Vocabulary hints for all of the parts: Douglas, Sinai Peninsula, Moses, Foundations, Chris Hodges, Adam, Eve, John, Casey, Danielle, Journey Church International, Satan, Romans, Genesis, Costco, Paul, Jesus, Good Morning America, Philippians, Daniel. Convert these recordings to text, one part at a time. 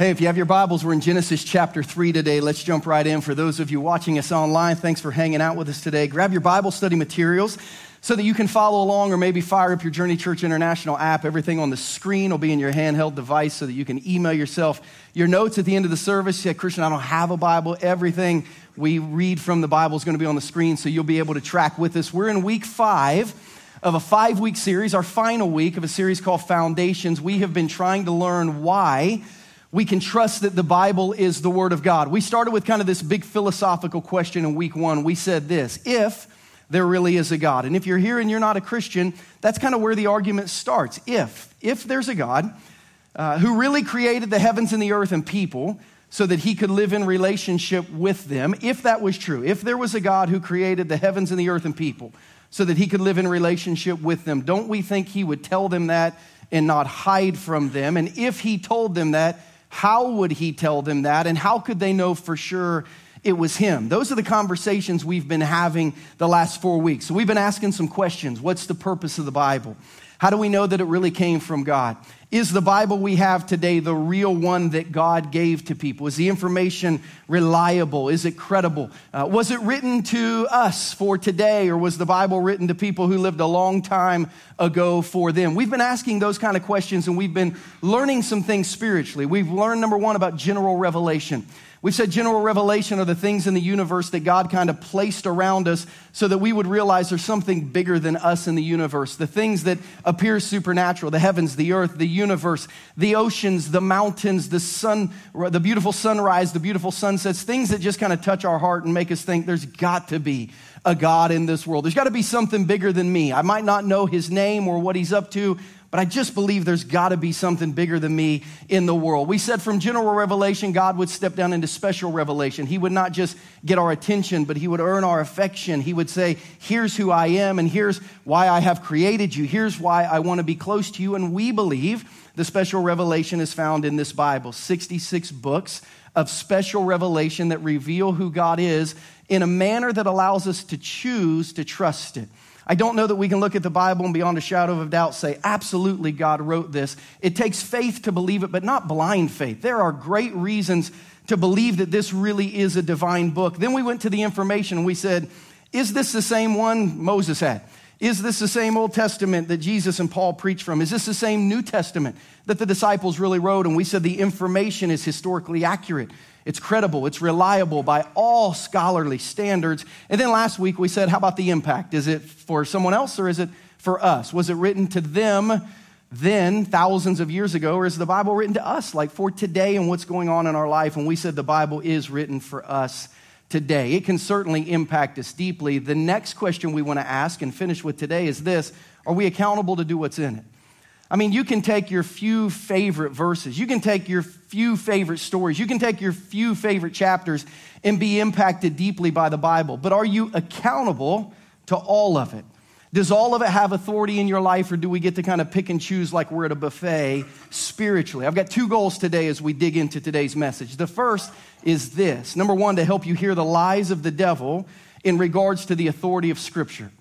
Hey, if you have your Bibles, we're in Genesis chapter 3 today. Let's jump right in. For those of you watching us online, thanks for hanging out with us today. Grab your Bible study materials so that you can follow along, or maybe fire up your Journey Church International app. Everything on the screen will be in your handheld device so that you can email yourself your notes at the end of the service. You say, Christian, I don't have a Bible. Everything we read from the Bible is going to be on the screen, so you'll be able to track with us. We're in week 5 of a 5-week series, our final week of a series called Foundations. We have been trying to learn why we can trust that the Bible is the Word of God. We started with kind of this big philosophical question in week 1. We said this: if there really is a God. And if you're here and you're not a Christian, that's kind of where the argument starts. If there's a God who really created the heavens and the earth and people so that he could live in relationship with them, if that was true, if there was a God who created the heavens and the earth and people so that he could live in relationship with them, don't we think he would tell them that and not hide from them? And if he told them that, how would he tell them that? And how could they know for sure it was him? Those are the conversations we've been having the last 4 weeks. So we've been asking some questions. What's the purpose of the Bible? How do we know that it really came from God? Is the Bible we have today the real one that God gave to people? Is the information reliable? Is it credible? Was it written to us for today, or was the Bible written to people who lived a long time ago for them? We've been asking those kind of questions, and we've been learning some things spiritually. We've learned, number one, about general revelation. We've said general revelation are the things in the universe that God kind of placed around us so that we would realize there's something bigger than us in the universe. The things that appear supernatural, the heavens, the earth, the universe, the oceans, the mountains, the sun, the beautiful sunrise, the beautiful sunsets, things that just kind of touch our heart and make us think there's got to be a God in this world. There's got to be something bigger than me. I might not know his name or what he's up to, but I just believe there's got to be something bigger than me in the world. We said from general revelation, God would step down into special revelation. He would not just get our attention, but he would earn our affection. He would say, here's who I am, and here's why I have created you. Here's why I want to be close to you. And we believe the special revelation is found in this Bible. 66 books of special revelation that reveal who God is in a manner that allows us to choose to trust it. I don't know that we can look at the Bible and beyond a shadow of doubt say, absolutely, God wrote this. It takes faith to believe it, but not blind faith. There are great reasons to believe that this really is a divine book. Then we went to the information and we said, is this the same one Moses had? Is this the same Old Testament that Jesus and Paul preached from? Is this the same New Testament that the disciples really wrote? And we said the information is historically accurate. It's credible. It's reliable by all scholarly standards. And then last week we said, how about the impact? Is it for someone else or is it for us? Was it written to them then thousands of years ago, or is the Bible written to us like for today and what's going on in our life? And we said the Bible is written for us today. It can certainly impact us deeply. The next question we want to ask and finish with today is this: are we accountable to do what's in it? I mean, you can take your few favorite verses, you can take your few favorite stories, you can take your few favorite chapters and be impacted deeply by the Bible, but are you accountable to all of it? Does all of it have authority in your life, or do we get to kind of pick and choose like we're at a buffet spiritually? I've got two goals today as we dig into today's message. The first is this: number one, to help you hear the lies of the devil in regards to the authority of Scripture.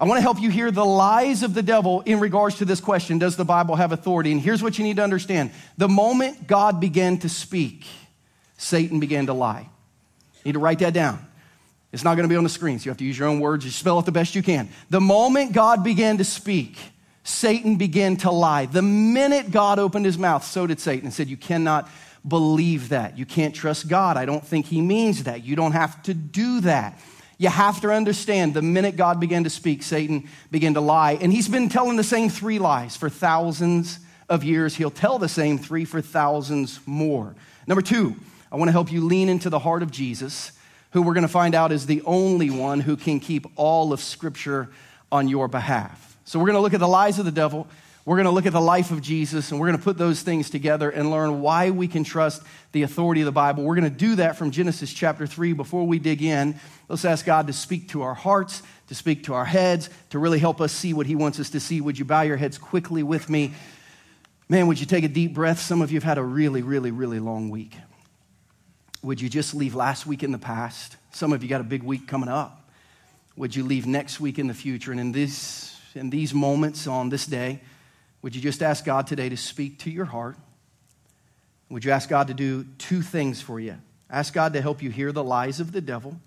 I want to help you hear the lies of the devil in regards to this question: does the Bible have authority? And here's what you need to understand. The moment God began to speak, Satan began to lie. You need to write that down. It's not going to be on the screen, so you have to use your own words. You spell it the best you can. The moment God began to speak, Satan began to lie. The minute God opened his mouth, so did Satan, and said, you cannot believe that. You can't trust God. I don't think he means that. You don't have to do that. You have to understand, the minute God began to speak, Satan began to lie. And he's been telling the same 3 lies for thousands of years. He'll tell the same 3 for thousands more. Number 2, I want to help you lean into the heart of Jesus, who we're going to find out is the only one who can keep all of Scripture on your behalf. So we're going to look at the lies of the devil, we're going to look at the life of Jesus, and we're going to put those things together and learn why we can trust the authority of the Bible. We're going to do that from Genesis chapter 3. Before we dig in, let's ask God to speak to our hearts, to speak to our heads, to really help us see what he wants us to see. Would you bow your heads quickly with me? Man, would you take a deep breath? Some of you have had a really long week. Would you just leave last week in the past? Some of you got a big week coming up. Would you leave next week in the future? And in these moments on this day, would you just ask God today to speak to your heart? Would you ask God to do two things for you? Ask God to help you hear the lies of the devil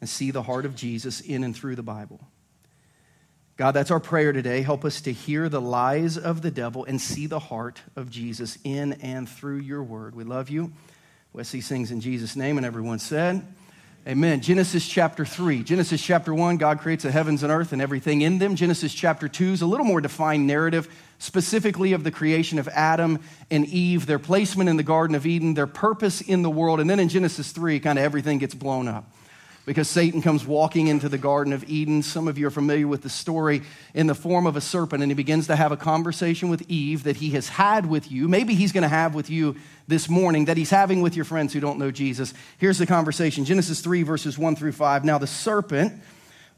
and see the heart of Jesus in and through the Bible. God, that's our prayer today. Help us to hear the lies of the devil and see the heart of Jesus in and through your word. We love you. Wesley sings in Jesus' name, and everyone said, amen. Genesis chapter 3. Genesis chapter 1, God creates the heavens and earth and everything in them. Genesis chapter 2 is a little more defined narrative, specifically of the creation of Adam and Eve, their placement in the Garden of Eden, their purpose in the world. And then in Genesis 3, kind of everything gets blown up, because Satan comes walking into the Garden of Eden. Some of you are familiar with the story, in the form of a serpent, and he begins to have a conversation with Eve that he has had with you. Maybe he's going to have with you this morning, that he's having with your friends who don't know Jesus. Here's the conversation, Genesis 3, verses 1 through 5. Now the serpent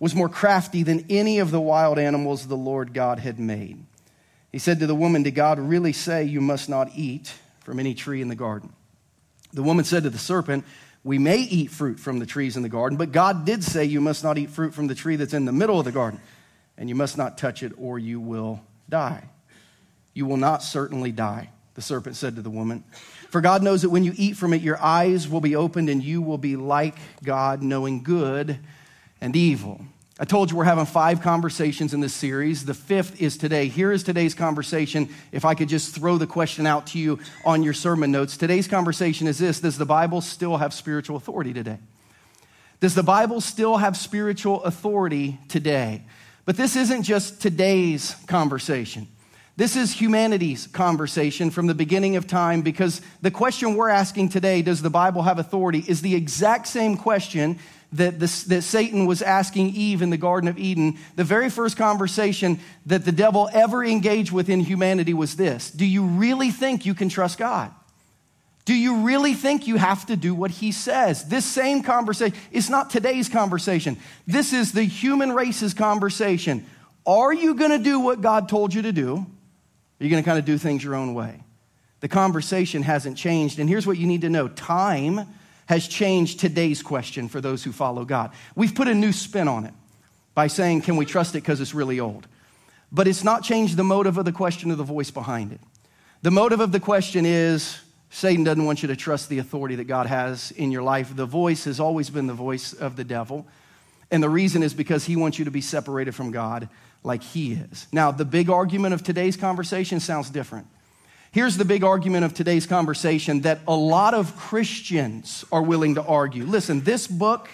was more crafty than any of the wild animals the Lord God had made. He said to the woman, "Did God really say you must not eat from any tree in the garden?" The woman said to the serpent, "We may eat fruit from the trees in the garden, but God did say you must not eat fruit from the tree that's in the middle of the garden, and you must not touch it or you will die." "You will not certainly die," the serpent said to the woman, "for God knows that when you eat from it, your eyes will be opened and you will be like God, knowing good and evil." I told you we're having 5 conversations in this series. The 5th is today. Here is today's conversation. If I could just throw the question out to you on your sermon notes. Today's conversation is this: does the Bible still have spiritual authority today? Does the Bible still have spiritual authority today? But this isn't just today's conversation. This is humanity's conversation from the beginning of time, because the question we're asking today, does the Bible have authority, is the exact same question that Satan was asking Eve in the Garden of Eden. The very first conversation that the devil ever engaged with in humanity was this: do you really think you can trust God? Do you really think you have to do what he says? This same conversation, it's not today's conversation. This is the human race's conversation. Are you going to do what God told you to do? Are you going to kind of do things your own way? The conversation hasn't changed. And here's what you need to know. Time has changed today's question for those who follow God. We've put a new spin on it by saying, can we trust it because it's really old? But it's not changed the motive of the question or the voice behind it. The motive of the question is, Satan doesn't want you to trust the authority that God has in your life. The voice has always been the voice of the devil. And the reason is because he wants you to be separated from God like he is. Now, the big argument of today's conversation sounds different. Here's the big argument of today's conversation that a lot of Christians are willing to argue. Listen, this book,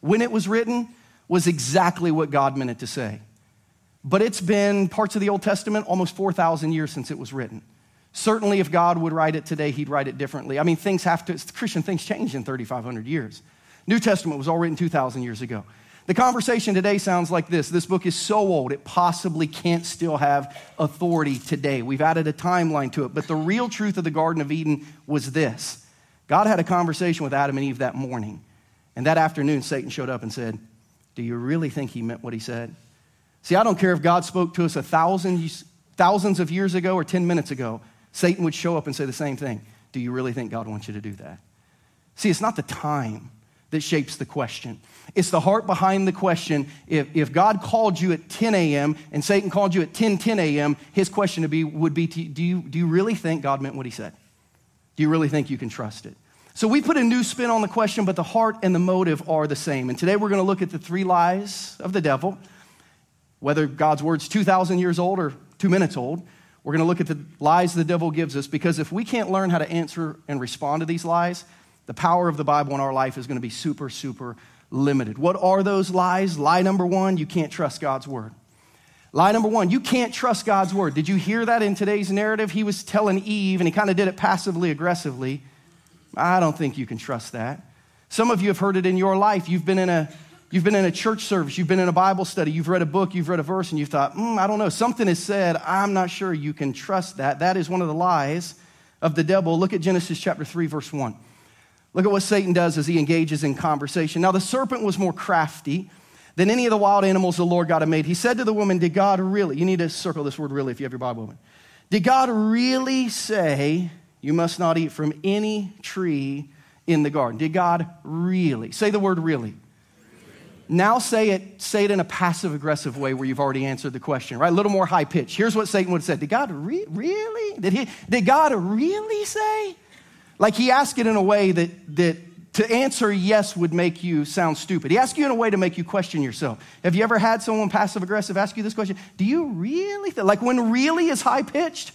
when it was written, was exactly what God meant it to say. But it's been, parts of the Old Testament, almost 4,000 years since it was written. Certainly, if God would write it today, he'd write it differently. I mean, Christian things changed in 3,500 years. New Testament was all written 2,000 years ago. The conversation today sounds like this: this book is so old, it possibly can't still have authority today. We've added a timeline to it. But the real truth of the Garden of Eden was this: God had a conversation with Adam and Eve that morning. And that afternoon, Satan showed up and said, "Do you really think he meant what he said?" See, I don't care if God spoke to us thousands of years ago or 10 minutes ago. Satan would show up and say the same thing. "Do you really think God wants you to do that?" See, it's not the time that shapes the question. It's the heart behind the question. If God called you at 10 a.m. and Satan called you at 10:10 a.m., his question would be, do you really think God meant what he said? Do you really think you can trust it? So we put a new spin on the question, but the heart and the motive are the same. And today we're going to look at the 3 lies of the devil, whether God's word's 2,000 years old or 2 minutes old. We're going to look at the lies the devil gives us, because if we can't learn how to answer and respond to these lies, the power of the Bible in our life is going to be super, super limited. What are those lies? Lie number 1, you can't trust God's word. Lie number 1, you can't trust God's word. Did you hear that in today's narrative? He was telling Eve, and he kind of did it passively aggressively, "I don't think you can trust that." Some of you have heard it in your life. You've been in a church service. You've been in a Bible study. You've read a book. You've read a verse, and you've thought, I don't know. Something is said. I'm not sure you can trust that. That is one of the lies of the devil. Look at Genesis chapter 3, verse 1. Look at what Satan does as he engages in conversation. Now, the serpent was more crafty than any of the wild animals the Lord God had made. He said to the woman, "Did God really," you need to circle this word "really" if you have your Bible open, "did God really say you must not eat from any tree in the garden?" Did God really? Say the word "really." Now say it in a passive-aggressive way where you've already answered the question, right? A little more high pitch. Here's what Satan would have said. Did God really? Did God really say? Like he asked it in a way that to answer yes would make you sound stupid. He asked you in a way to make you question yourself. Have you ever had someone passive-aggressive ask you this question? Do you really? Like when really is high-pitched,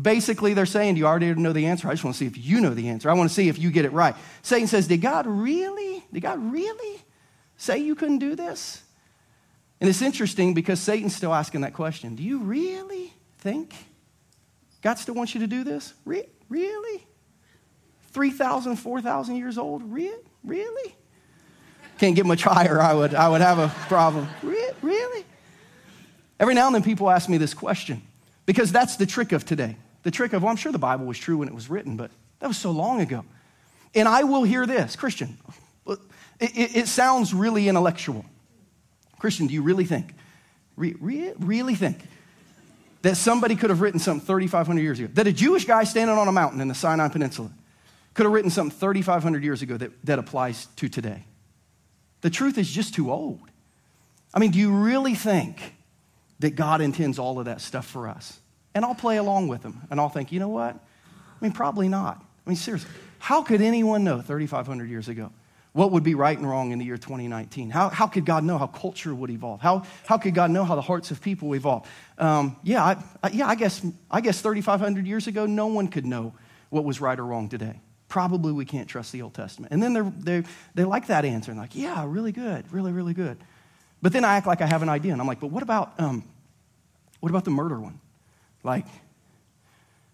basically they're saying, do you already know the answer? I just want to see if you know the answer. I want to see if you get it right. Satan says, did God really say you couldn't do this? And it's interesting because Satan's still asking that question. Do you really think God still wants you to do this? Really? 3,000, 4,000 years old? Really? Can't get much higher. I would have a problem. Really? Every now and then people ask me this question because that's the trick of today. The trick of, well, I'm sure the Bible was true when it was written, but that was so long ago. And I will hear this, Christian, it sounds really intellectual. Christian, do you really think, really think that somebody could have written something 3,500 years ago? That a Jewish guy standing on a mountain in the Sinai Peninsula could have written something 3,500 years ago that applies to today? The truth is just too old. I mean, do you really think that God intends all of that stuff for us? And I'll play along with them, and I'll think, you know what? I mean, probably not. I mean, seriously, how could anyone know 3,500 years ago what would be right and wrong in the year 2019? How could God know how culture would evolve? How could God know how the hearts of people evolve? I guess 3,500 years ago, no one could know what was right or wrong today. Probably we can't trust the Old Testament. And then they like that answer. And like, yeah, really good, really good. But then I act like I have an idea. And I'm like, but what about the murder one? Like,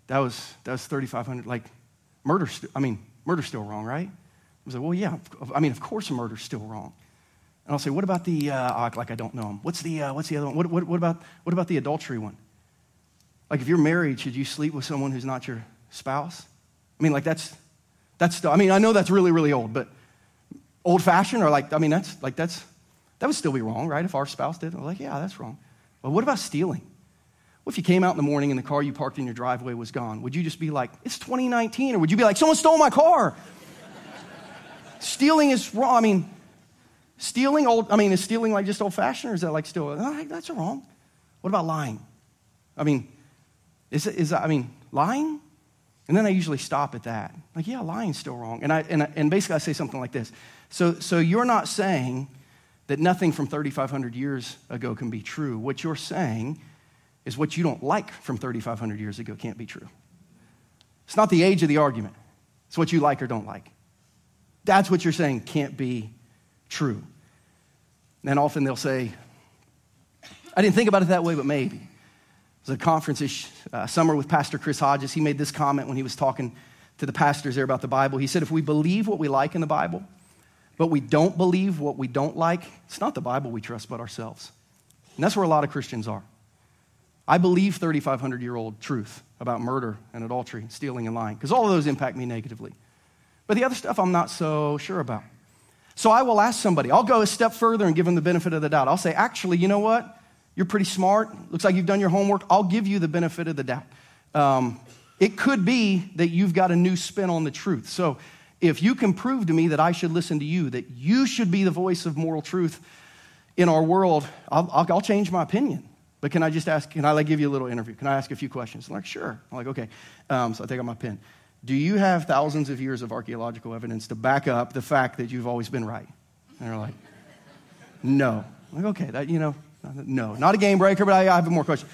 that was 3,500. Like, murder's still wrong, right? I was like, well, yeah, I mean, of course murder's still wrong. And I'll say, what about the, I'll act like I don't know him. What's the other one? What about the adultery one? Like, if you're married, should you sleep with someone who's not your spouse? I mean, like, that's still, I mean, I know that's really old, but old-fashioned, or like, I mean, that would still be wrong, right? If our spouse did, I'm like, yeah, that's wrong. Well, what about stealing? What if you came out in the morning and the car you parked in your driveway was gone? Would you just be like, it's 2019, or would you be like, someone stole my car? Stealing is wrong. I mean, is stealing like just old-fashioned, or is that like still? No, that's wrong. What about lying? I mean, lying? And then I usually stop at that. Like, yeah, lying's still wrong. And basically I say something like this. So you're not saying that nothing from 3,500 years ago can be true. What you're saying is what you don't like from 3,500 years ago can't be true. It's not the age of the argument. It's what you like or don't like. That's what you're saying can't be true. And often they'll say, I didn't think about it that way, but maybe. It was a conference this summer with Pastor Chris Hodges. He made this comment when he was talking to the pastors there about the Bible. He said, if we believe what we like in the Bible, but we don't believe what we don't like, it's not the Bible we trust, but ourselves. And that's where a lot of Christians are. I believe 3,500-year-old truth about murder and adultery, stealing and lying, because all of those impact me negatively. But the other stuff I'm not so sure about. So I will ask somebody. I'll go a step further and give them the benefit of the doubt. I'll say, actually, you know what? You're pretty smart. Looks like you've done your homework. I'll give you the benefit of the doubt. It could be that you've got a new spin on the truth. So if you can prove to me that I should listen to you, that you should be the voice of moral truth in our world, I'll change my opinion. But can I just ask, can I like give you a little interview? Can I ask a few questions? I'm like, sure. I'm like, okay. So I take out my pen. Do you have thousands of years of archaeological evidence to back up the fact that you've always been right? And they're like, no. I'm like, okay, that, you know, no, not a game breaker, but I have more questions.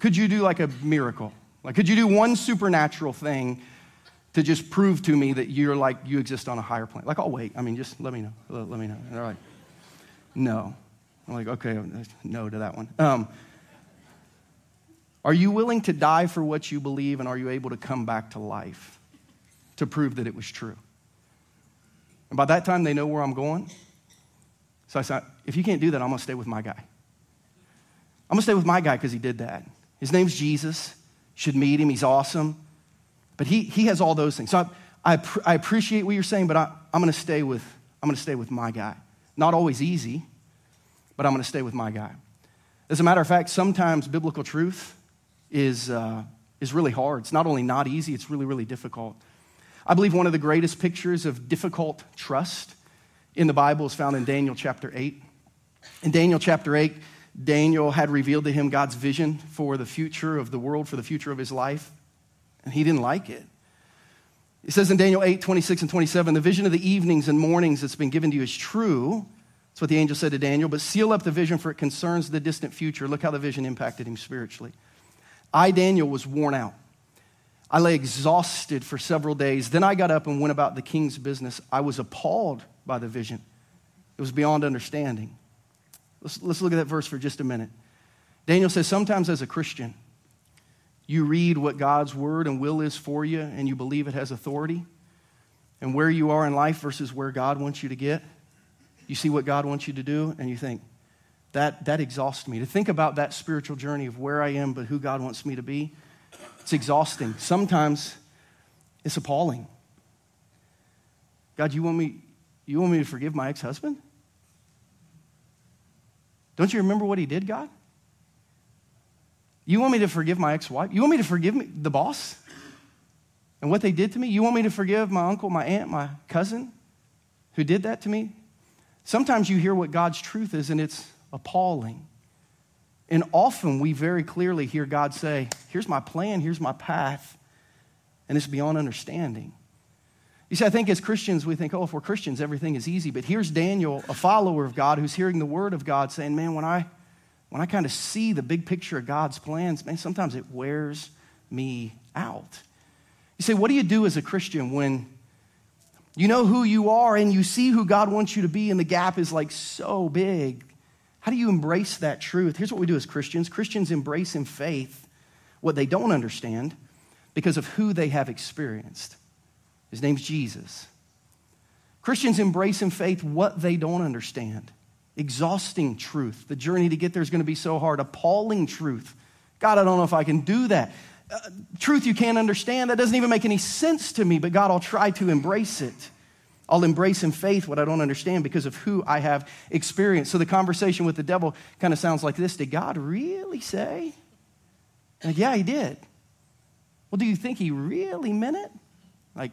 Could you do like a miracle? Like, could you do one supernatural thing to just prove to me that you're like, you exist on a higher plane? Like, I'll wait. I mean, just let me know. Let me know. And they're like, no. I'm like, okay, no to that one. Are you willing to die for what you believe, and are you able to come back to life to prove that it was true? And by that time, they know where I'm going. So I said, if you can't do that, I'm going to stay with my guy. I'm going to stay with my guy because he did that. His name's Jesus. You should meet him. He's awesome. But he has all those things. So I appreciate what you're saying, but I'm going to stay with my guy. Not always easy, but I'm going to stay with my guy. As a matter of fact, sometimes biblical truth is really hard. It's not only not easy, it's really difficult. I believe one of the greatest pictures of difficult trust in the Bible is found in Daniel chapter 8. In Daniel chapter 8, Daniel had revealed to him God's vision for the future of the world, for the future of his life, and he didn't like it. It says in Daniel 8, 26 and 27, the vision of the evenings and mornings that's been given to you is true. That's what the angel said to Daniel, but seal up the vision for it concerns the distant future. Look how the vision impacted him spiritually. I, Daniel, was worn out. I lay exhausted for several days. Then I got up and went about the king's business. I was appalled by the vision. It was beyond understanding. Let's look at that verse for just a minute. Daniel says, sometimes as a Christian, you read what God's word and will is for you, and you believe it has authority, and where you are in life versus where God wants you to get. You see what God wants you to do, and you think, that exhausts me. To think about that spiritual journey of where I am but who God wants me to be, it's exhausting. Sometimes it's appalling. God, you want me to forgive my ex-husband? Don't you remember what he did, God? You want me to forgive my ex-wife? You want me to forgive the boss and what they did to me? You want me to forgive my uncle, my aunt, my cousin who did that to me? Sometimes you hear what God's truth is, and it's appalling. And often we very clearly hear God say, here's my plan, here's my path, and it's beyond understanding. You see, I think as Christians, we think, oh, if we're Christians, everything is easy. But here's Daniel, a follower of God, who's hearing the word of God, saying, man, when I kind of see the big picture of God's plans, man, sometimes it wears me out. You say, what do you do as a Christian when you know who you are and you see who God wants you to be and the gap is like so big? How do you embrace that truth? Here's what we do as Christians. Christians embrace in faith what they don't understand because of who they have experienced. His name's Jesus. Christians embrace in faith what they don't understand. Exhausting truth. The journey to get there is going to be so hard. Appalling truth. God, I don't know if I can do that. Truth you can't understand, that doesn't even make any sense to me, but God, I'll try to embrace it. I'll embrace in faith what I don't understand because of who I have experienced. So the conversation with the devil kind of sounds like this. Did God really say? Like, yeah, he did. Well, do you think he really meant it? Like,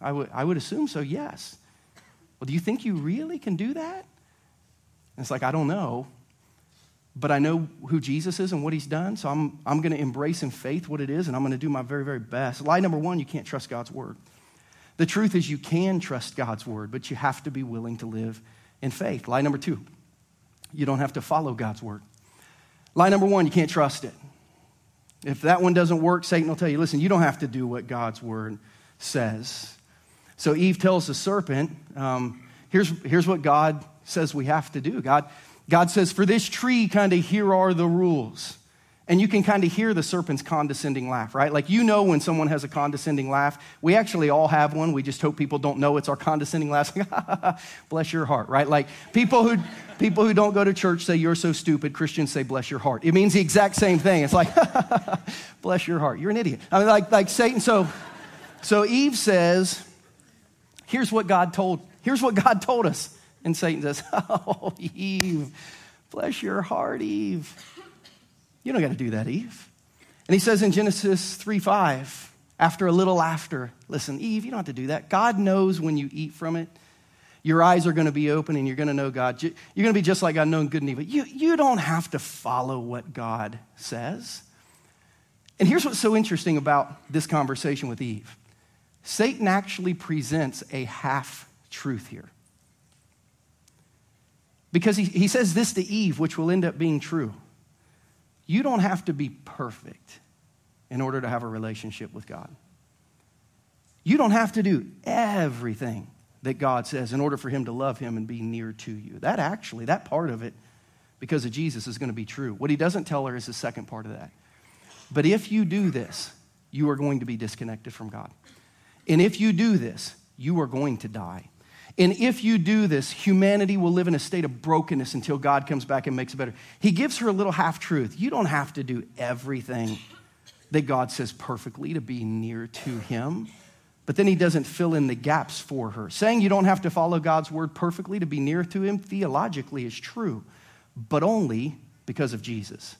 I would assume so, yes. Well, do you think you really can do that? And it's like, I don't know. But I know who Jesus is and what he's done, so I'm going to embrace in faith what it is, and I'm going to do my very, very best. Lie number one, you can't trust God's word. The truth is you can trust God's word, but you have to be willing to live in faith. Lie number two, you don't have to follow God's word. Lie number one, you can't trust it. If that one doesn't work, Satan will tell you, listen, you don't have to do what God's word says. So Eve tells the serpent, here's what God says we have to do. God says, for this tree, kind of here are the rules. And you can kind of hear the serpent's condescending laugh, right? Like, you know when someone has a condescending laugh. We actually all have one. We just hope people don't know it's our condescending laugh. Bless your heart, right? Like, people who don't go to church say, you're so stupid. Christians say, bless your heart. It means the exact same thing. It's like, bless your heart. You're an idiot. I mean, like Satan. So Eve says, here's what God told us. And Satan says, oh, Eve, bless your heart, Eve. You don't got to do that, Eve. And he says in Genesis 3:5, after a little laughter, listen, Eve, you don't have to do that. God knows when you eat from it, your eyes are going to be open and you're going to know God. You're going to be just like God, knowing good and evil. You don't have to follow what God says. And here's what's so interesting about this conversation with Eve. Satan actually presents a half-truth here. Because he says this to Eve, which will end up being true. You don't have to be perfect in order to have a relationship with God. You don't have to do everything that God says in order for him to love him and be near to you. That part of it, because of Jesus, is going to be true. What he doesn't tell her is the second part of that. But if you do this, you are going to be disconnected from God. And if you do this, you are going to die. And if you do this, humanity will live in a state of brokenness until God comes back and makes it better. He gives her a little half-truth. You don't have to do everything that God says perfectly to be near to him. But then he doesn't fill in the gaps for her. Saying you don't have to follow God's word perfectly to be near to him theologically is true, but only because of Jesus.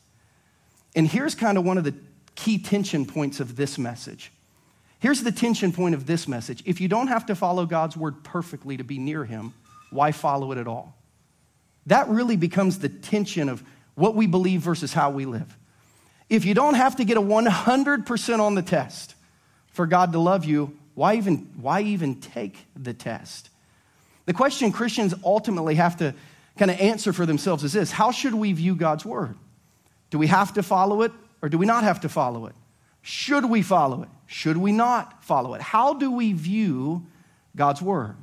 And here's kind of one of the key tension points of this message. Here's the tension point of this message. If you don't have to follow God's word perfectly to be near him, why follow it at all? That really becomes the tension of what we believe versus how we live. If you don't have to get a 100% on the test for God to love you, why even take the test? The question Christians ultimately have to kind of answer for themselves is this: how should we view God's word? Do we have to follow it or do we not have to follow it? Should we follow it? Should we not follow it? How do we view God's word?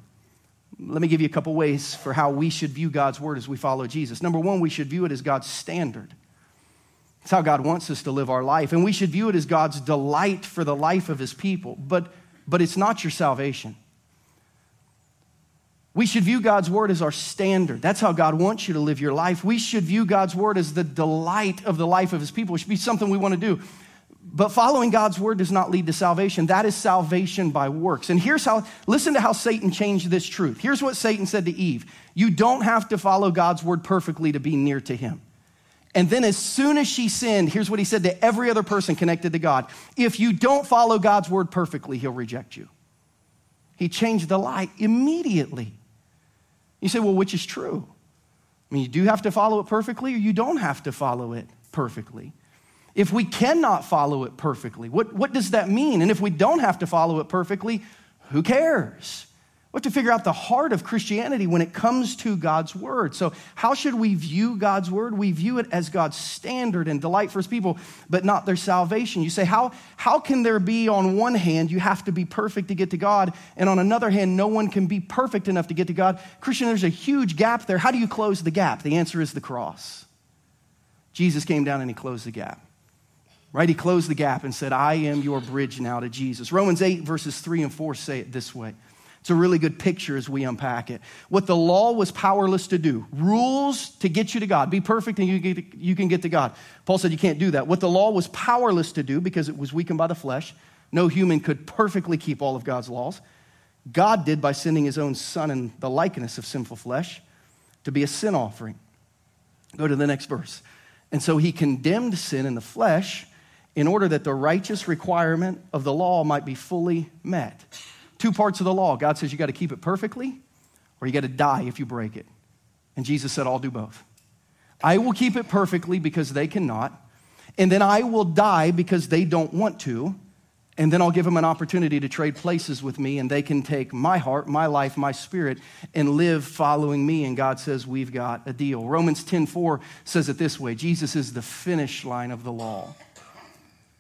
Let me give you a couple ways for how we should view God's word as we follow Jesus. Number one, we should view it as God's standard. It's how God wants us to live our life. And we should view it as God's delight for the life of his people. But it's not your salvation. We should view God's word as our standard. That's how God wants you to live your life. We should view God's word as the delight of the life of his people. It should be something we want to do. But following God's word does not lead to salvation. That is salvation by works. And here's how, listen to how Satan changed this truth. Here's what Satan said to Eve. You don't have to follow God's word perfectly to be near to him. And then as soon as she sinned, here's what he said to every other person connected to God. If you don't follow God's word perfectly, he'll reject you. He changed the lie immediately. You say, well, which is true? I mean, you do have to follow it perfectly or you don't have to follow it perfectly. If we cannot follow it perfectly, what does that mean? And if we don't have to follow it perfectly, who cares? We have to figure out the heart of Christianity when it comes to God's word. So how should we view God's word? We view it as God's standard and delight for his people, but not their salvation. You say, how can there be on one hand, you have to be perfect to get to God, and on another hand, no one can be perfect enough to get to God? Christian, there's a huge gap there. How do you close the gap? The answer is the cross. Jesus came down and he closed the gap. Right, he closed the gap and said, I am your bridge now to Jesus. Romans 8 verses 3 and 4 say it this way. It's a really good picture as we unpack it. What the law was powerless to do, rules to get you to God. Be perfect and you can get to God. Paul said you can't do that. What the law was powerless to do because it was weakened by the flesh, no human could perfectly keep all of God's laws. God did by sending his own son in the likeness of sinful flesh to be a sin offering. Go to the next verse. And so he condemned sin in the flesh in order that the righteous requirement of the law might be fully met. Two parts of the law. God says you got to keep it perfectly or you got to die if you break it. And Jesus said, I'll do both. I will keep it perfectly because they cannot. And then I will die because they don't want to. And then I'll give them an opportunity to trade places with me and they can take my heart, my life, my spirit and live following me. And God says, we've got a deal. Romans 10:4 says it this way. Jesus is the finish line of the law.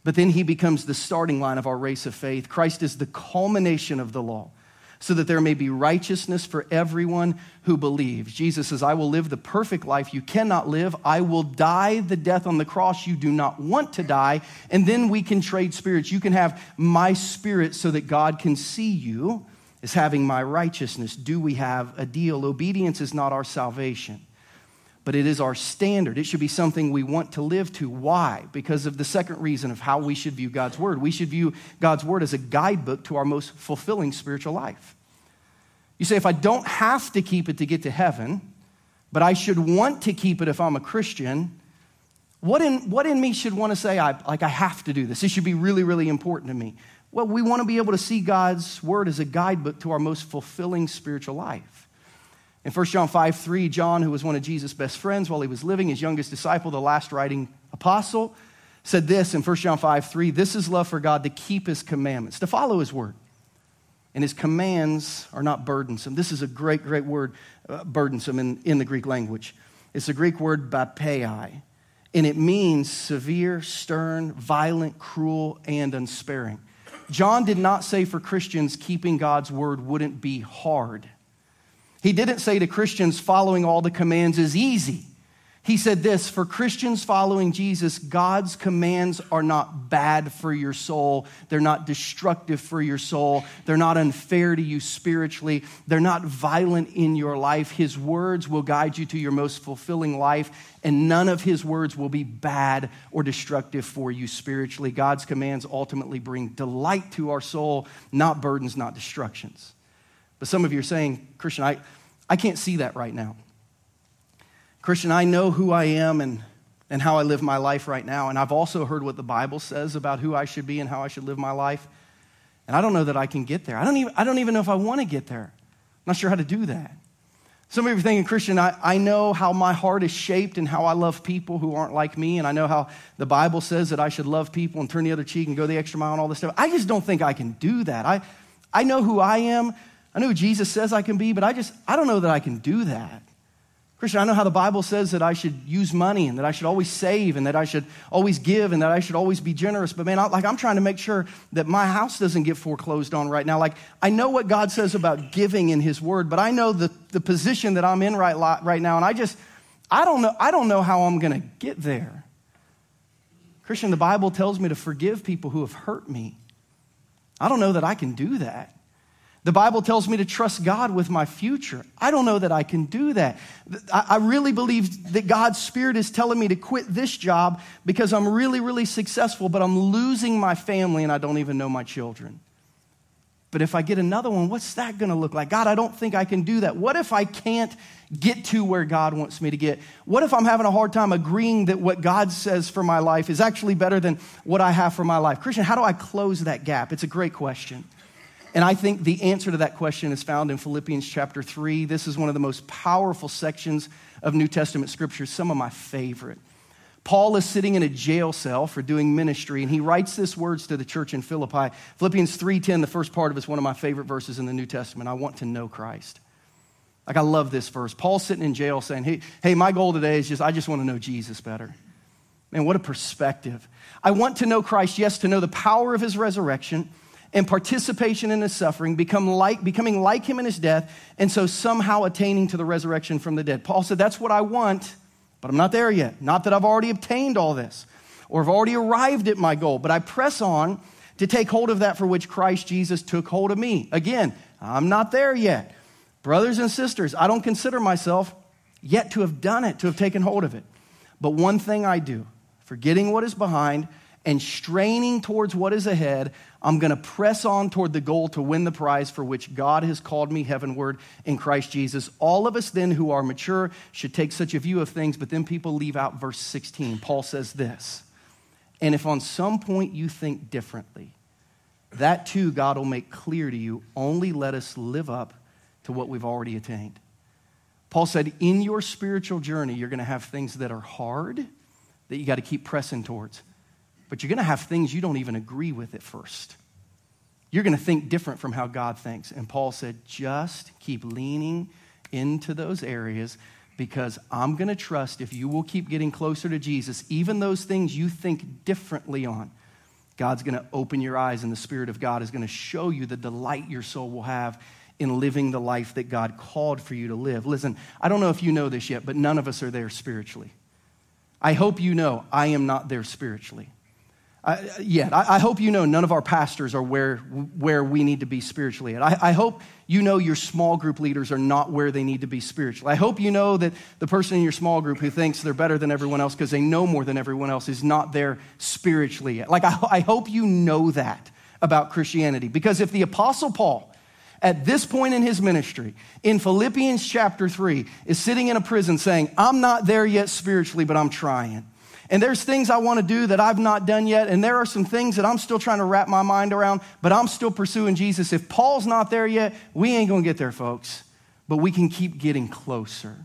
But then he becomes the starting line of our race of faith. Christ is the culmination of the law so that there may be righteousness for everyone who believes. Jesus says, I will live the perfect life you cannot live. I will die the death on the cross you do not want to die. And then we can trade spirits. You can have my spirit so that God can see you as having my righteousness. Do we have a deal? Obedience is not our salvation, but it is our standard. It should be something we want to live to. Why? Because of the second reason of how we should view God's word. We should view God's word as a guidebook to our most fulfilling spiritual life. You say, if I don't have to keep it to get to heaven, but I should want to keep it if I'm a Christian, what in me should want to say, I have to do this? This should be really, really important to me. Well, we want to be able to see God's word as a guidebook to our most fulfilling spiritual life. In 1 John 5:3, John, who was one of Jesus' best friends while he was living, his youngest disciple, the last writing apostle, said this in 1 John 5:3, this is love for God, to keep his commandments, to follow his word. And his commands are not burdensome. This is a great, great word, burdensome in the Greek language. It's the Greek word bapei, and it means severe, stern, violent, cruel, and unsparing. John did not say for Christians keeping God's word wouldn't be hard. He didn't say to Christians following all the commands is easy. He said this, for Christians following Jesus, God's commands are not bad for your soul. They're not destructive for your soul. They're not unfair to you spiritually. They're not violent in your life. His words will guide you to your most fulfilling life, and none of his words will be bad or destructive for you spiritually. God's commands ultimately bring delight to our soul, not burdens, not destructions. But some of you are saying, Christian, I can't see that right now. Christian, I know who I am and how I live my life right now. And I've also heard what the Bible says about who I should be and how I should live my life. And I don't know that I can get there. I don't even know if I want to get there. I'm not sure how to do that. Some of you are thinking, Christian, I know how my heart is shaped and how I love people who aren't like me, and I know how the Bible says that I should love people and turn the other cheek and go the extra mile and all this stuff. I just don't think I can do that. I know who I am. I know who Jesus says I can be, but I don't know that I can do that. Christian, I know how the Bible says that I should use money and that I should always save and that I should always give and that I should always be generous. But man, I'm trying to make sure that my house doesn't get foreclosed on right now. I know what God says about giving in his word, but I know the position that I'm in right now. And I don't know how I'm going to get there. Christian, the Bible tells me to forgive people who have hurt me. I don't know that I can do that. The Bible tells me to trust God with my future. I don't know that I can do that. I really believe that God's Spirit is telling me to quit this job because I'm really, really successful, but I'm losing my family and I don't even know my children. But if I get another one, what's that going to look like? God, I don't think I can do that. What if I can't get to where God wants me to get? What if I'm having a hard time agreeing that what God says for my life is actually better than what I have for my life? Christian, how do I close that gap? It's a great question. And I think the answer to that question is found in Philippians chapter 3. This is one of the most powerful sections of New Testament scripture, some of my favorite. Paul is sitting in a jail cell for doing ministry, and he writes these words to the church in Philippi. Philippians 3:10, the first part of it is one of my favorite verses in the New Testament. I want to know Christ. I love this verse. Paul's sitting in jail saying, hey, my goal today is I just want to know Jesus better. Man, what a perspective. I want to know Christ, yes, to know the power of his resurrection, and participation in his suffering, becoming like him in his death, and so somehow attaining to the resurrection from the dead. Paul said, that's what I want, but I'm not there yet. Not that I've already obtained all this or have already arrived at my goal, but I press on to take hold of that for which Christ Jesus took hold of me. Again, I'm not there yet. Brothers and sisters, I don't consider myself yet to have done it, to have taken hold of it. But one thing I do, forgetting what is behind and straining towards what is ahead, I'm going to press on toward the goal to win the prize for which God has called me heavenward in Christ Jesus. All of us then who are mature should take such a view of things, but then people leave out verse 16. Paul says this, and if on some point you think differently, that too God will make clear to you. Only let us live up to what we've already attained. Paul said, in your spiritual journey, you're going to have things that are hard that you got to keep pressing towards. But you're going to have things you don't even agree with at first. You're going to think different from how God thinks. And Paul said, just keep leaning into those areas because I'm going to trust if you will keep getting closer to Jesus, even those things you think differently on, God's going to open your eyes and the Spirit of God is going to show you the delight your soul will have in living the life that God called for you to live. Listen, I don't know if you know this yet, but none of us are there spiritually. I hope you know I am not there spiritually. I hope you know none of our pastors are where we need to be spiritually at. I hope you know your small group leaders are not where they need to be spiritually. I hope you know that the person in your small group who thinks they're better than everyone else because they know more than everyone else is not there spiritually yet. I hope you know that about Christianity, because if the Apostle Paul, at this point in his ministry, in Philippians chapter 3, is sitting in a prison saying, I'm not there yet spiritually, but I'm trying. And there's things I want to do that I've not done yet. And there are some things that I'm still trying to wrap my mind around, but I'm still pursuing Jesus. If Paul's not there yet, we ain't going to get there, folks. But we can keep getting closer.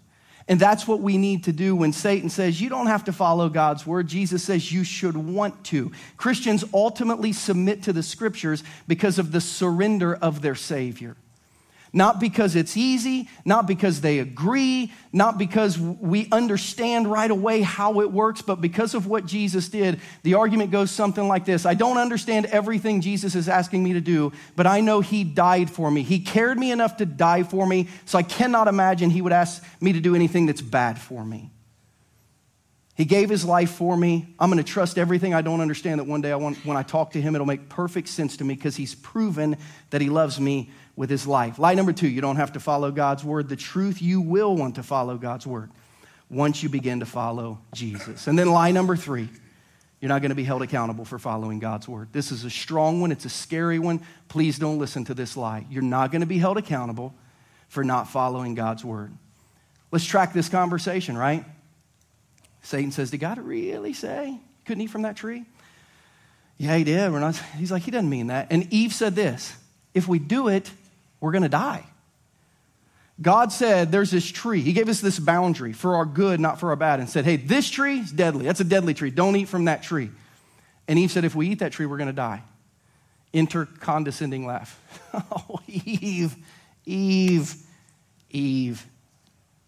And that's what we need to do when Satan says, you don't have to follow God's word. Jesus says you should want to. Christians ultimately submit to the scriptures because of the surrender of their Savior. Not because it's easy, not because they agree, not because we understand right away how it works, but because of what Jesus did. The argument goes something like this. I don't understand everything Jesus is asking me to do, but I know he died for me. He cared me enough to die for me, so I cannot imagine he would ask me to do anything that's bad for me. He gave his life for me. I'm going to trust everything I don't understand that one day when I talk to him, it'll make perfect sense to me because he's proven that he loves me with his life. Lie number 2, you don't have to follow God's word. The truth, you will want to follow God's word once you begin to follow Jesus. And then lie number 3, you're not going to be held accountable for following God's word. This is a strong one. It's a scary one. Please don't listen to this lie. You're not going to be held accountable for not following God's word. Let's track this conversation, right? Satan says, did God really say you couldn't eat from that tree? Yeah, he did. He's like, he doesn't mean that. And Eve said this, if we do it, we're going to die. God said, there's this tree. He gave us this boundary for our good, not for our bad, and said, hey, this tree is deadly. That's a deadly tree. Don't eat from that tree. And Eve said, if we eat that tree, we're going to die. Enter condescending laugh. Oh, Eve,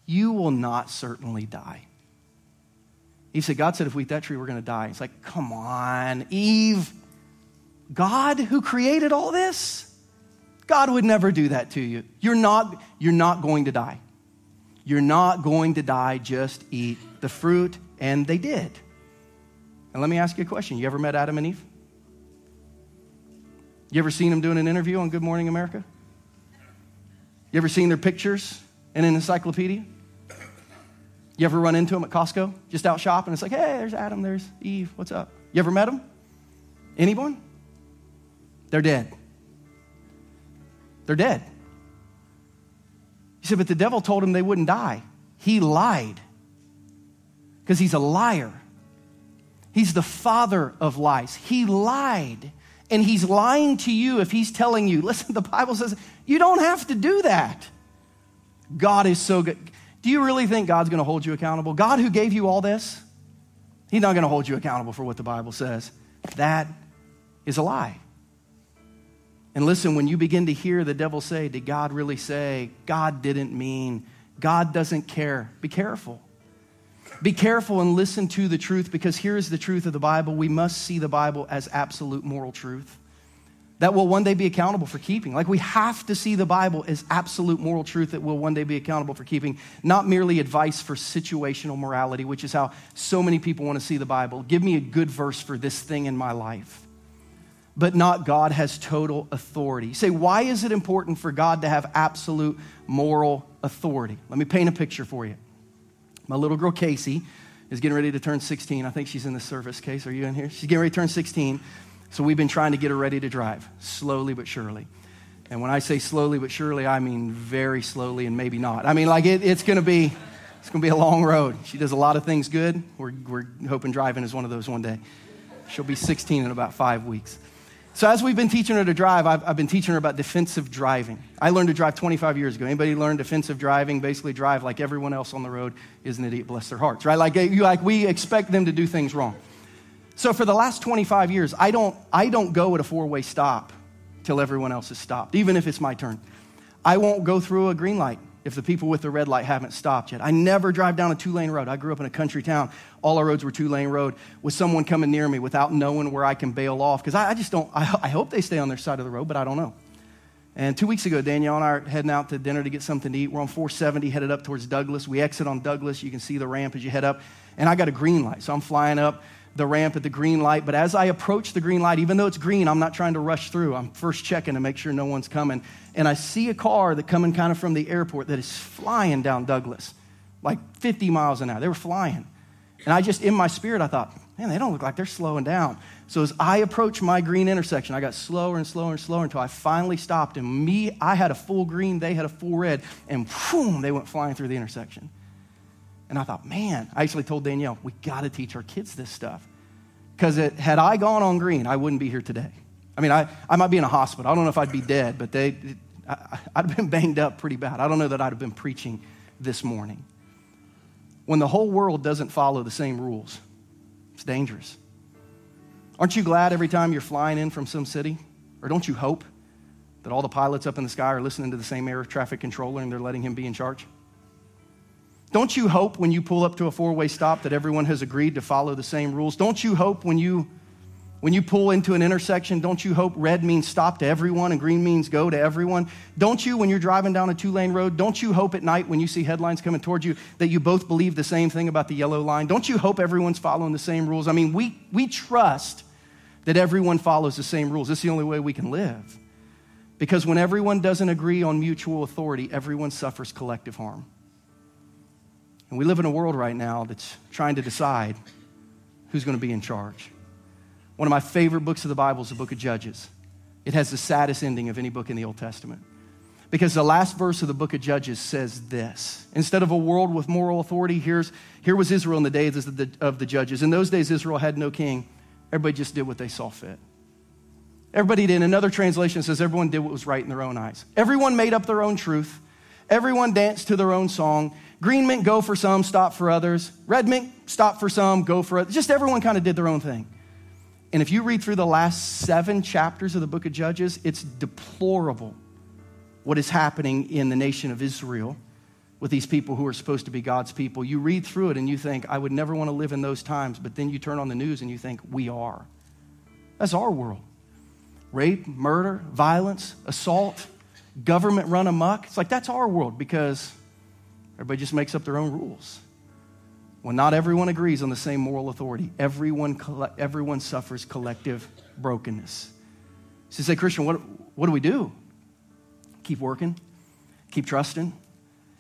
you will not certainly die. Eve said, God said, if we eat that tree, we're going to die. It's like, come on, Eve. God who created all this? God would never do that to you. You're not going to die. You're not going to die. Just eat the fruit. And they did. And let me ask you a question. You ever met Adam and Eve? You ever seen them doing an interview on Good Morning America? You ever seen their pictures in an encyclopedia? You ever run into them at Costco? Just out shopping. It's like, hey, there's Adam. There's Eve. What's up? You ever met them? Anyone? They're dead. They're dead. He said, but the devil told him they wouldn't die. He lied because he's a liar. He's the father of lies. He lied, and he's lying to you if he's telling you, listen, the Bible says you don't have to do that. God is so good. Do you really think God's going to hold you accountable? God who gave you all this, he's not going to hold you accountable for what the Bible says. That is a lie. And listen, when you begin to hear the devil say, did God really say? God didn't mean. God doesn't care. Be careful. Be careful and listen to the truth, because here is the truth of the Bible. We must see the Bible as absolute moral truth that will one day be accountable for keeping. Like, we have to see the Bible as absolute moral truth that will one day be accountable for keeping, not merely advice for situational morality, which is how so many people want to see the Bible. Give me a good verse for this thing in my life. But not God has total authority. You say, why is it important for God to have absolute moral authority? Let me paint a picture for you. My little girl, Casey, is getting ready to turn 16. I think she's in the service. Casey, are you in here? She's getting ready to turn 16. So we've been trying to get her ready to drive, slowly but surely. And when I say slowly but surely, I mean very slowly and maybe not. I mean, like, it's gonna be a long road. She does a lot of things good. We're hoping driving is one of those one day. She'll be 16 in about 5 weeks. So as we've been teaching her to drive, I've been teaching her about defensive driving. I learned to drive 25 years ago. Anybody learn defensive driving? Basically, drive like everyone else on the road is an idiot, bless their hearts, right? Like we expect them to do things wrong. So for the last 25 years, I don't go at a four-way stop till everyone else has stopped, even if it's my turn. I won't go through a green light if the people with the red light haven't stopped yet. I never drive down a two-lane road. I grew up in a country town. All our roads were two-lane road, with someone coming near me without knowing where I can bail off, because I hope they stay on their side of the road, but I don't know. And 2 weeks ago, Danielle and I are heading out to dinner to get something to eat. We're on 470 headed up towards Douglas. We exit on Douglas. You can see the ramp as you head up. And I got a green light, so I'm flying up the ramp at the green light. But as I approach the green light, even though it's green, I'm not trying to rush through. I'm first checking to make sure no one's coming. And I see a car that coming kind of from the airport that is flying down Douglas, like 50 miles an hour. They were flying. And I just, in my spirit, I thought, man, they don't look like they're slowing down. So as I approached my green intersection, I got slower and slower and slower until I finally stopped. And I had a full green, they had a full red, and boom, they went flying through the intersection. And I thought, man, I actually told Danielle, we got to teach our kids this stuff. Because had I gone on green, I wouldn't be here today. I mean, I might be in a hospital. I don't know if I'd be dead, but I'd have been banged up pretty bad. I don't know that I'd have been preaching this morning. When the whole world doesn't follow the same rules, it's dangerous. Aren't you glad every time you're flying in from some city? Or don't you hope that all the pilots up in the sky are listening to the same air traffic controller and they're letting him be in charge? Don't you hope when you pull up to a four-way stop that everyone has agreed to follow the same rules? Don't you hope when you pull into an intersection, don't you hope red means stop to everyone and green means go to everyone? Don't you, when you're driving down a two-lane road, don't you hope at night when you see headlines coming toward you that you both believe the same thing about the yellow line? Don't you hope everyone's following the same rules? I mean, we trust that everyone follows the same rules. It's the only way we can live. Because when everyone doesn't agree on mutual authority, everyone suffers collective harm. And we live in a world right now that's trying to decide who's going to be in charge. One of my favorite books of the Bible is the book of Judges. It has the saddest ending of any book in the Old Testament. Because the last verse of the book of Judges says this. Instead of a world with moral authority, here was Israel in the days of the judges. In those days, Israel had no king. Everybody just did what they saw fit. Everybody did. Another translation says everyone did what was right in their own eyes. Everyone made up their own truth. Everyone danced to their own song. Green meant go for some, stop for others. Red meant stop for some, go for others. Just everyone kind of did their own thing. And if you read through the last 7 chapters of the book of Judges, it's deplorable what is happening in the nation of Israel with these people who are supposed to be God's people. You read through it and you think, I would never want to live in those times. But then you turn on the news and you think, we are. That's our world. Rape, murder, violence, assault, government run amok. It's like, that's our world because everybody just makes up their own rules. When not everyone agrees on the same moral authority, everyone suffers collective brokenness. So you say, Christian, what do we do? Keep working, keep trusting,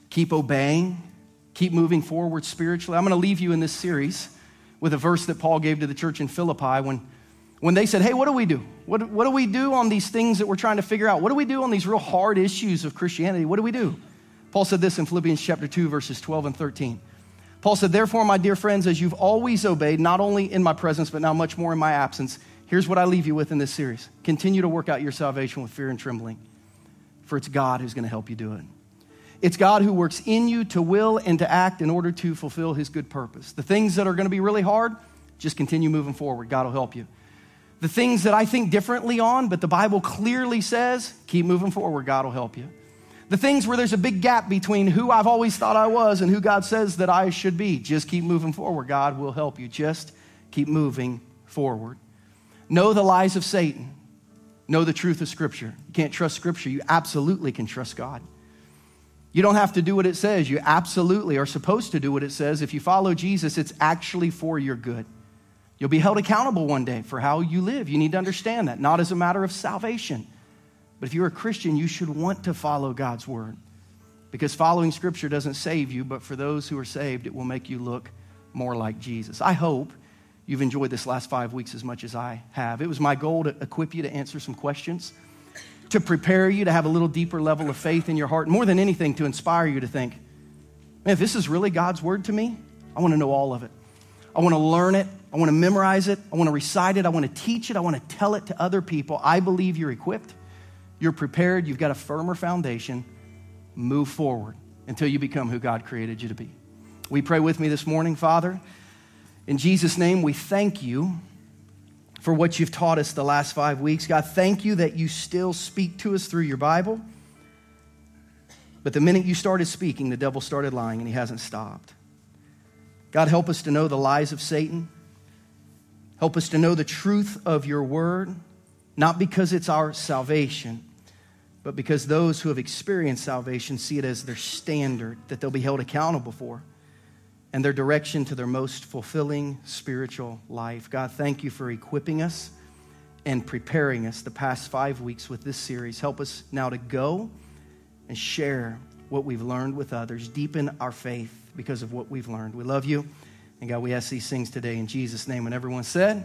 keep obeying, keep moving forward spiritually. I'm going to leave you in this series with a verse that Paul gave to the church in Philippi when they said, hey, what do we do? What do we do on these things that we're trying to figure out? What do we do on these real hard issues of Christianity? What do we do? Paul said this in Philippians chapter 2, verses 12 and 13. Paul said, therefore, my dear friends, as you've always obeyed, not only in my presence, but now much more in my absence, here's what I leave you with in this series. Continue to work out your salvation with fear and trembling, for it's God who's going to help you do it. It's God who works in you to will and to act in order to fulfill his good purpose. The things that are going to be really hard, just continue moving forward. God will help you. The things that I think differently on, but the Bible clearly says, keep moving forward, God will help you. The things where there's a big gap between who I've always thought I was and who God says that I should be, just keep moving forward, God will help you. Just keep moving forward. Know the lies of Satan. Know the truth of Scripture. You can't trust Scripture, you absolutely can trust God. You don't have to do what it says. You absolutely are supposed to do what it says. If you follow Jesus, it's actually for your good. You'll be held accountable one day for how you live. You need to understand that, not as a matter of salvation. But if you're a Christian, you should want to follow God's word, because following Scripture doesn't save you, but for those who are saved, it will make you look more like Jesus. I hope you've enjoyed this last 5 weeks as much as I have. It was my goal to equip you to answer some questions, to prepare you to have a little deeper level of faith in your heart, more than anything, to inspire you to think, man, if this is really God's word to me, I want to know all of it. I want to learn it. I want to memorize it. I want to recite it. I want to teach it. I want to tell it to other people. I believe you're equipped. You're prepared. You've got a firmer foundation. Move forward until you become who God created you to be. Will you pray with me this morning? Father, in Jesus' name, we thank you for what you've taught us the last 5 weeks. God, thank you that you still speak to us through your Bible. But the minute you started speaking, the devil started lying, and he hasn't stopped. God, help us to know the lies of Satan. Help us to know the truth of your word, not because it's our salvation, but because those who have experienced salvation see it as their standard that they'll be held accountable for and their direction to their most fulfilling spiritual life. God, thank you for equipping us and preparing us the past 5 weeks with this series. Help us now to go and share what we've learned with others, deepen our faith because of what we've learned. We love you. And God, we ask these things today in Jesus' name. And everyone said...